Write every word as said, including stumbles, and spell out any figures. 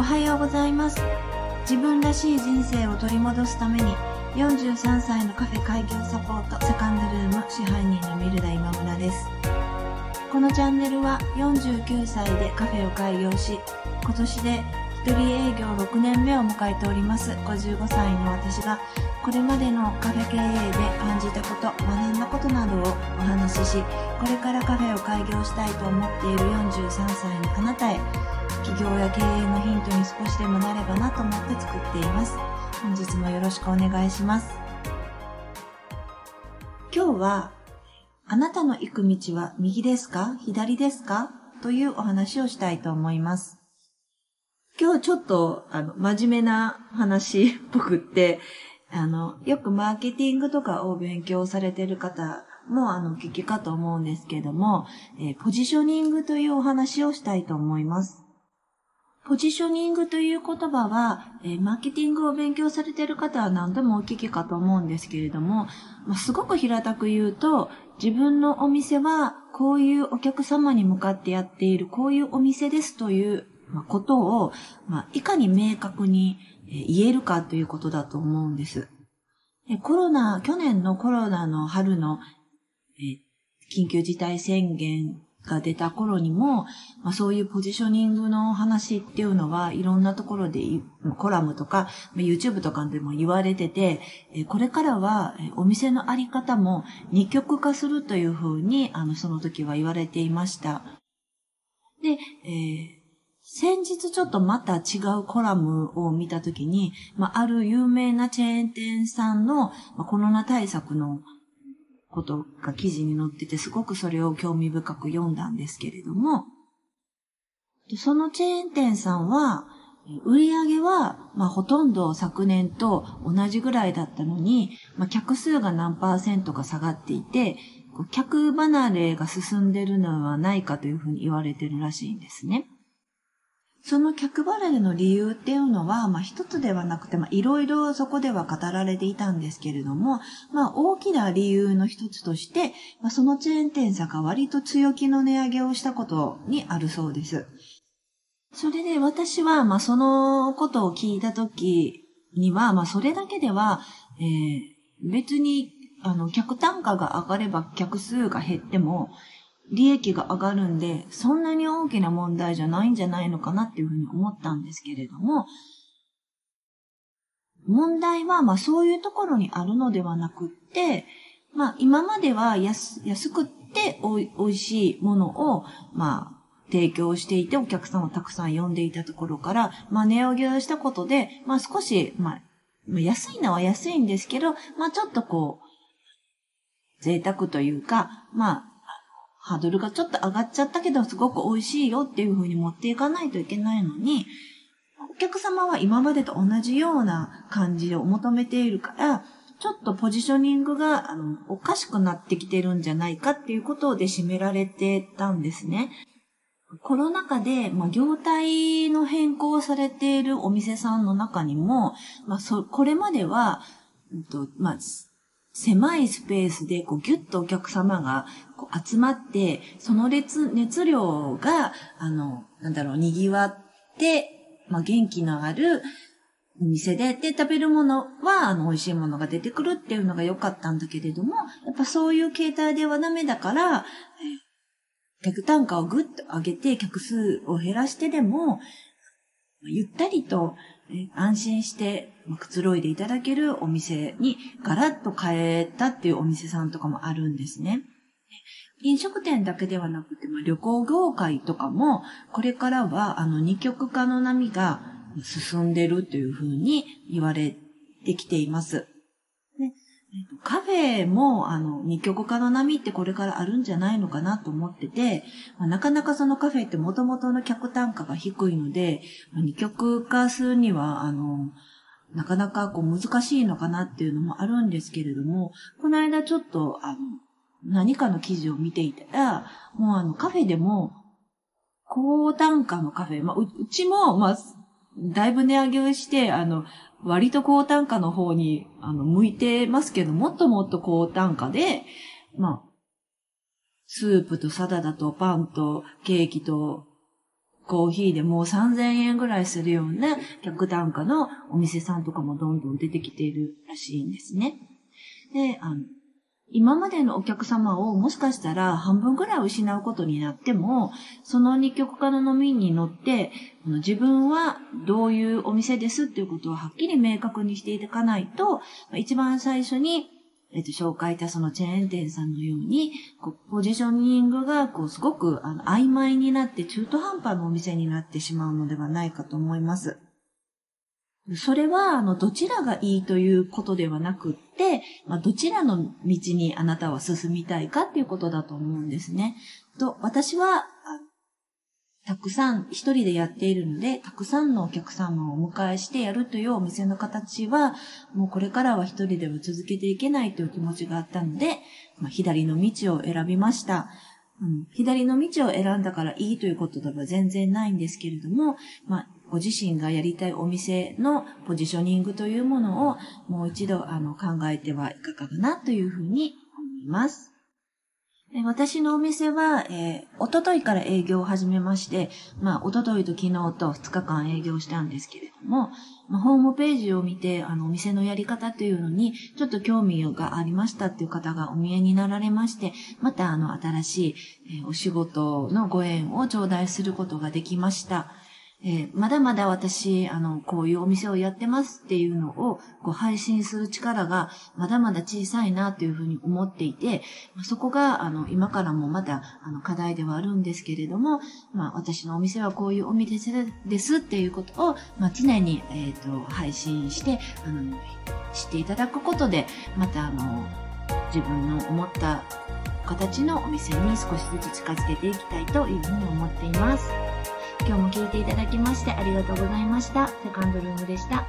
おはようございます。自分らしい人生を取り戻すためによんじゅうさんさいのカフェ開業サポートセカンドルーム支配人のミルダ今村です。このチャンネルはよんじゅうきゅうさいでカフェを開業し、今年で一人営業ろくねんめを迎えておりますごじゅうごさいの私が、これまでのカフェ経営で感じたこと、学んだことなどをお話しし、これからカフェを開業したいと思っているよんじゅうさんさいのあなたへ、企業や経営のヒントに少しでもなればなと思って作っています。本日もよろしくお願いします。今日は、あなたの行く道は右ですか?左ですか?というお話をしたいと思います。今日ちょっと、あの、真面目な話っぽくって、あの、よくマーケティングとかを勉強されている方も、あの、お聞きかと思うんですけども、えー、ポジショニングというお話をしたいと思います。ポジショニングという言葉は、えー、マーケティングを勉強されている方は何度もお聞きかと思うんですけれども、まあ、すごく平たく言うと、自分のお店はこういうお客様に向かってやっている、こういうお店ですという、まあ、ことを、まあ、いかに明確に言えるかということだと思うんです。コロナ、去年のコロナの春の緊急事態宣言が出た頃にも、まあ、そういうポジショニングの話っていうのはいろんなところでコラムとか YouTube とかでも言われてて、これからはお店のあり方も二極化するというふうにあのその時は言われていました。で、えー先日ちょっとまた違うコラムを見たときに、まあ、ある有名なチェーン店さんのコロナ対策のことが記事に載ってて、すごくそれを興味深く読んだんですけれども、そのチェーン店さんは、売り上げは、まあ、ほとんど昨年と同じぐらいだったのに、まあ、客数が何パーセントか下がっていて、客離れが進んでるのはないかというふうに言われてるらしいんですね。その客離れの理由っていうのは、まあ一つではなくて、まあいろいろそこでは語られていたんですけれども、まあ大きな理由の一つとして、まあ、そのチェーン店さんが割と強気の値上げをしたことにあるそうです。それで私は、まあそのことを聞いたときには、まあそれだけでは、えー、別にあの客単価が上がれば客数が減っても、利益が上がるんで、そんなに大きな問題じゃないんじゃないのかなっていうふうに思ったんですけれども、問題は、まあそういうところにあるのではなくって、まあ今までは安、安くっておい、おいしいものを、まあ提供していてお客さんをたくさん呼んでいたところから、まあ値上げをしたことで、まあ少し、まあ安いのは安いんですけど、まあちょっとこう、贅沢というか、まあ、ハードルがちょっと上がっちゃったけど、すごく美味しいよっていう風に持っていかないといけないのに、お客様は今までと同じような感じを求めているから、ちょっとポジショニングがあのおかしくなってきてるんじゃないかっていうことで締められてたんですね。コロナ禍で、まあ、業態の変更をされているお店さんの中にも、まあ、そこれまでは、うんとまあ狭いスペースでこうギュッとお客様がこう集まって、その熱、熱量が、あの、なんだろう、賑わって、まあ、元気のあるお店で、で、食べるものは、あの、美味しいものが出てくるっていうのが良かったんだけれども、やっぱそういう形態ではダメだから、客単価をぐっと上げて、客数を減らしてでも、ゆったりと、安心してくつろいでいただけるお店にガラッと変えたっていうお店さんとかもあるんですね。飲食店だけではなくて、まあ、旅行業界とかもこれからはあの二極化の波が進んでるというふうに言われてきています。ね、カフェもあの二極化の波ってこれからあるんじゃないのかなと思ってて、まあ、なかなかそのカフェって元々の客単価が低いので、まあ、二極化するにはあのなかなかこう難しいのかなっていうのもあるんですけれども、この間ちょっとあの何かの記事を見ていたら、もうあのカフェでも高単価のカフェ、まあ、うちもまあだいぶ値上げをしてあの割と高単価の方に、あの、向いてますけど、もっともっと高単価で、まあ、スープとサラダとパンとケーキとコーヒーでもうさんぜんえんぐらいするような客単価のお店さんとかもどんどん出てきているらしいんですね。で、あの、今までのお客様をもしかしたら半分ぐらい失うことになっても、その二極化の波に乗って、自分はどういうお店ですっていうことをはっきり明確にしていかないと、一番最初に、えっと、紹介したそのチェーン店さんのように、こうポジショニングがこうすごくあの曖昧になって中途半端なお店になってしまうのではないかと思います。それは、あの、どちらがいいということではなくって、まあ、どちらの道にあなたは進みたいかっていうことだと思うんですね。と、私は、たくさん、一人でやっているので、たくさんのお客様をお迎えしてやるというお店の形は、もうこれからは一人では続けていけないという気持ちがあったので、まあ、左の道を選びました。うん、左の道を選んだからいいということでは全然ないんですけれども、まあご自身がやりたいお店のポジショニングというものをもう一度あの考えてはいかがかなというふうに思います。私のお店は、えー、一昨日から営業を始めまして、まあ、一昨日と昨日とふつかかん営業したんですけれども、まあ、ホームページを見て、あの、お店のやり方というのに、ちょっと興味がありましたっていう方がお見えになられまして、また、あの、新しい、えー、お仕事のご縁を頂戴することができました。えー、まだまだ私、あの、こういうお店をやってますっていうのをこう配信する力がまだまだ小さいなというふうに思っていて、そこが、あの、今からもまだ、あの、課題ではあるんですけれども、まあ、私のお店はこういうお店ですっていうことを、まあ、常に、えっと、配信して、あの、知っていただくことで、また、あの、自分の思った形のお店に少しずつ近づけていきたいというふうに思っています。今日も聞いていただきましてありがとうございました。セカンドルームでした。